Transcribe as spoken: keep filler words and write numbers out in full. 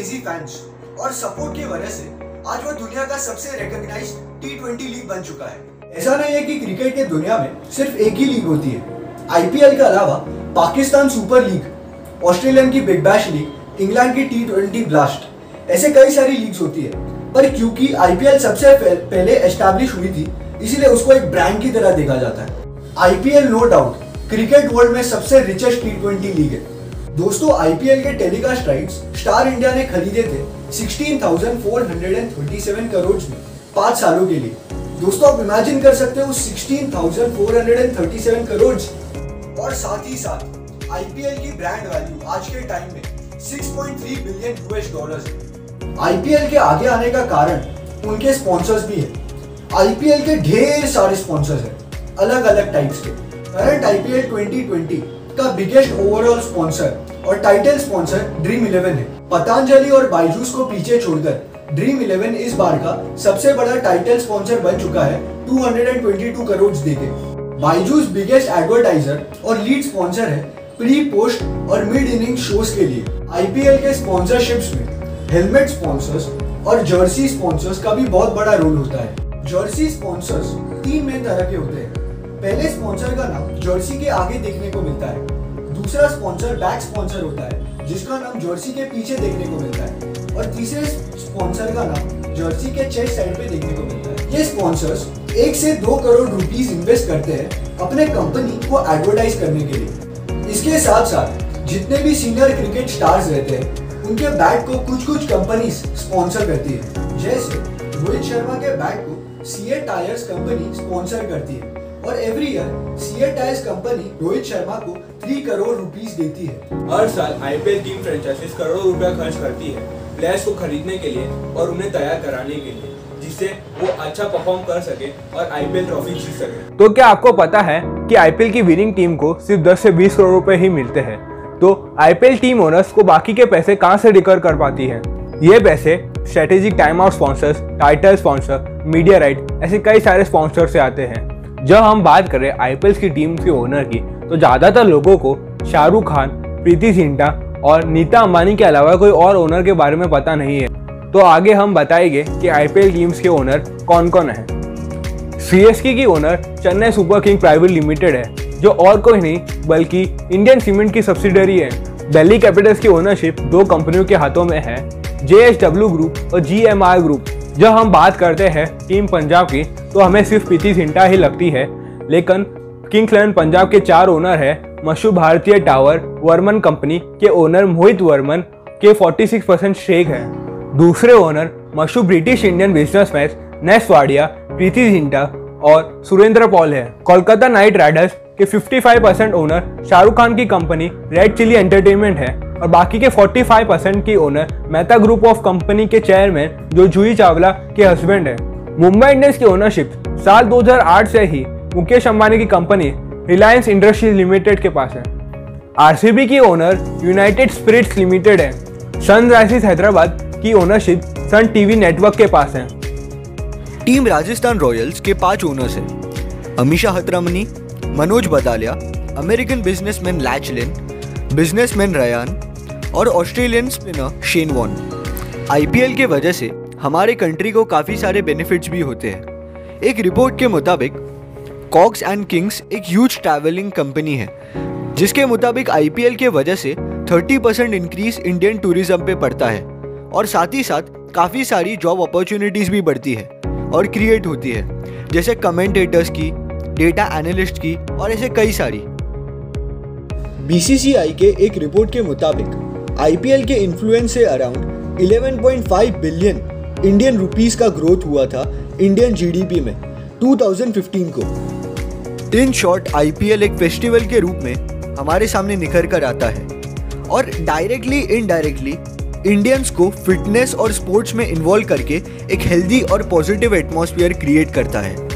Crazy fans और support की वजह से आज वो दुनिया का सबसे रिकॉग्नाइज्ड टी ट्वेंटी लीग बन चुका है। ऐसा नहीं है कि क्रिकेट के दुनिया में सिर्फ एक ही लीग होती है। आईपीएल के अलावा पाकिस्तान सुपर लीग, ऑस्ट्रेलियन की बिग बैश लीग, इंग्लैंड की टी ट्वेंटी ब्लास्ट, ऐसे कई सारी लीग्स होती है। पर क्योंकि आईपीएल सबसे पहले एस्टैब्लिश हुई थी, इसीलिए उसको एक ब्रांड की तरह देखा जाता है। IPL no doubt cricket world में सबसे रिचेस्ट टी ट्वेंटी लीग है। दोस्तों, आईपीएल के टेलीकास्ट राइट्स स्टार इंडिया ने खरीदे थे सोलह हज़ार चार सौ सैंतीस करोड़ में पाँच सालों के लिए। दोस्तों, आप इमेजिन कर सकते हो सोलह हज़ार चार सौ सैंतीस करोड़। और साथ ही साथ आईपीएल की ब्रांड वैल्यू आज के टाइम में छह पॉइंट तीन बिलियन यूएस डॉलर्स है। आईपीएल के आगे आने का कारण उनके स्पॉन्सर्स भी है। आईपीएल के ढेर सारे स्पॉन्सर्स हैं, अलग अलग टाइप्स के। करंट आईपीएल ट्वेंटी ट्वेंटी का बिगेस्ट ओवरऑल स्पॉन्सर और टाइटल स्पॉन्सर ड्रीम इलेवन है। पतंजलि और बायजूस को पीछे छोड़कर ड्रीम इलेवन इस बार का सबसे बड़ा टाइटल स्पॉन्सर बन चुका है दो सौ बाईस करोड़ देके। बायजूस बिगेस्ट एडवर्टाइजर और लीड स्पॉन्सर है प्री, पोस्ट और मिड इनिंग शोज के लिए। आईपीएल के स्पॉन्सरशिप्स में हेलमेट स्पॉन्सर्स और जर्सी स्पॉन्सर्स का भी बहुत बड़ा रोल होता है। जर्सी स्पॉन्सर्स तीन मेन तरह के होते हैं। पहले स्पॉन्सर का नाम जर्सी के आगे देखने को मिलता है। दूसरा स्पॉन्सर बैक स्पॉन्सर होता है, जिसका नाम जर्सी के पीछे देखने को मिलता है। और तीसरे स्पॉन्सर का नाम जर्सी के चेस्ट साइड पे देखने को मिलता है। ये स्पॉन्सर्स एक से दो करोड़ रुपीस इन्वेस्ट करते हैं अपने कंपनी को एडवर्टाइज करने के लिए। इसके साथ साथ जितने भी सीनियर क्रिकेट स्टार्स रहते हैं, उनके बैट को कुछ कुछ कंपनी स्पॉन्सर करती है। जैसे रोहित शर्मा के बैट को सीए टायर्स कंपनी स्पॉन्सर करती है और every year CEAT tyres company Rohit Sharma को तीन करोड़ रुपीस देती है। हर साल आईपीएल टीम फ्रेंचाइजीज करोड़ों रुपया खर्च करती है प्लेयर्स को खरीदने के लिए और उन्हें तैयार कराने के लिए, जिससे वो अच्छा परफॉर्म कर सके और आईपीएल ट्रॉफी जीत सके। तो क्या आपको पता है कि आईपीएल की विनिंग टीम को सिर्फ दस से बीस करोड़ रुपए ही मिलते हैं? तो आईपीएल टीम ओनर्स को बाकी के पैसे कहाँ से रिकवर कर पाती है? ये पैसे strategic time out sponsors, title sponsor, media right, ऐसे कई सारे स्पॉन्सर से आते हैं। जब हम बात करें आईपीएल की टीम के ओनर की, तो ज़्यादातर लोगों को शाहरुख खान, प्रीति जिंटा और नीता अंबानी के अलावा कोई और ओनर के बारे में पता नहीं है। तो आगे हम बताएंगे कि आईपीएल टीम्स के ओनर कौन कौन हैं। सीएसके की owner Chennai super king private limited है, जो और कोई नहीं बल्कि इंडियन सीमेंट की सब्सिडरी है। दिल्ली कैपिटल्स की ओनरशिप दो कंपनियों के हाथों में है, जेएसडब्ल्यू ग्रुप और जीएमआर ग्रुप। जब हम बात करते हैं टीम पंजाब की, तो हमें सिर्फ प्रीति जिंटा ही लगती है, लेकिन किंग्स इलेवन पंजाब के चार ओनर हैं। मशहूर भारतीय टावर वर्मन कंपनी के ओनर मोहित वर्मन के छियालीस परसेंट शेयर है। दूसरे ओनर मशहूर British Indian businessman Ness Wadia, Preity Zinta और सुरेंद्र पाल है। कोलकाता नाइट राइडर्स के पचपन परसेंट ओनर शाहरुख खान की कंपनी रेड चिली एंटरटेनमेंट है और बाकी के पैंतालीस परसेंट की owner Mehta group of company के चेयरमैन, जो जूही चावला के हस्बैंड है। मुंबई इंडियंस की ओनरशिप साल दो हज़ार आठ से ही मुकेश अंबानी की कंपनी रिलायंस इंडस्ट्रीज लिमिटेड के पास है। आरसीबी की ओनर यूनाइटेड स्पिरिट्स लिमिटेड है। सनराइजर्स हैदराबाद की ओनरशिप सन टीवी नेटवर्क के पास है। टीम राजस्थान रॉयल्स के पांच ओनर्स हैं: Amisha Hatra, Manoj बदालिया, American businessman Lachlan, businessman Ryan और Australian spinner Shane Warne. IPL के वजह से हमारे कंट्री को काफ़ी सारे बेनिफिट्स भी होते हैं। एक रिपोर्ट के मुताबिक कॉक्स एंड किंग्स एक ह्यूज ट्रैवलिंग कंपनी है, जिसके मुताबिक आईपीएल के वजह से तीस परसेंट इंक्रीज इंडियन टूरिज्म पे पड़ता है और साथ ही साथ काफ़ी सारी जॉब अपॉर्चुनिटीज़ भी बढ़ती है और क्रिएट होती है, जैसे कमेंटेटर्स की, डेटा एनालिस्ट की और ऐसे कई सारी। बीसीसीआई के एक रिपोर्ट के मुताबिक आईपीएल के इन्फ्लुएंस से अराउंड ग्यारह पॉइंट पाँच बिलियन इंडियन रुपीस का ग्रोथ हुआ था इंडियन जीडीपी में दो हज़ार पंद्रह को। इन शॉर्ट, आईपीएल एक फेस्टिवल के रूप में हमारे सामने निखर कर आता है और डायरेक्टली इनडायरेक्टली इंडियंस को फिटनेस और स्पोर्ट्स में इन्वॉल्व करके एक हेल्दी और पॉजिटिव एटमॉस्फेयर क्रिएट करता है।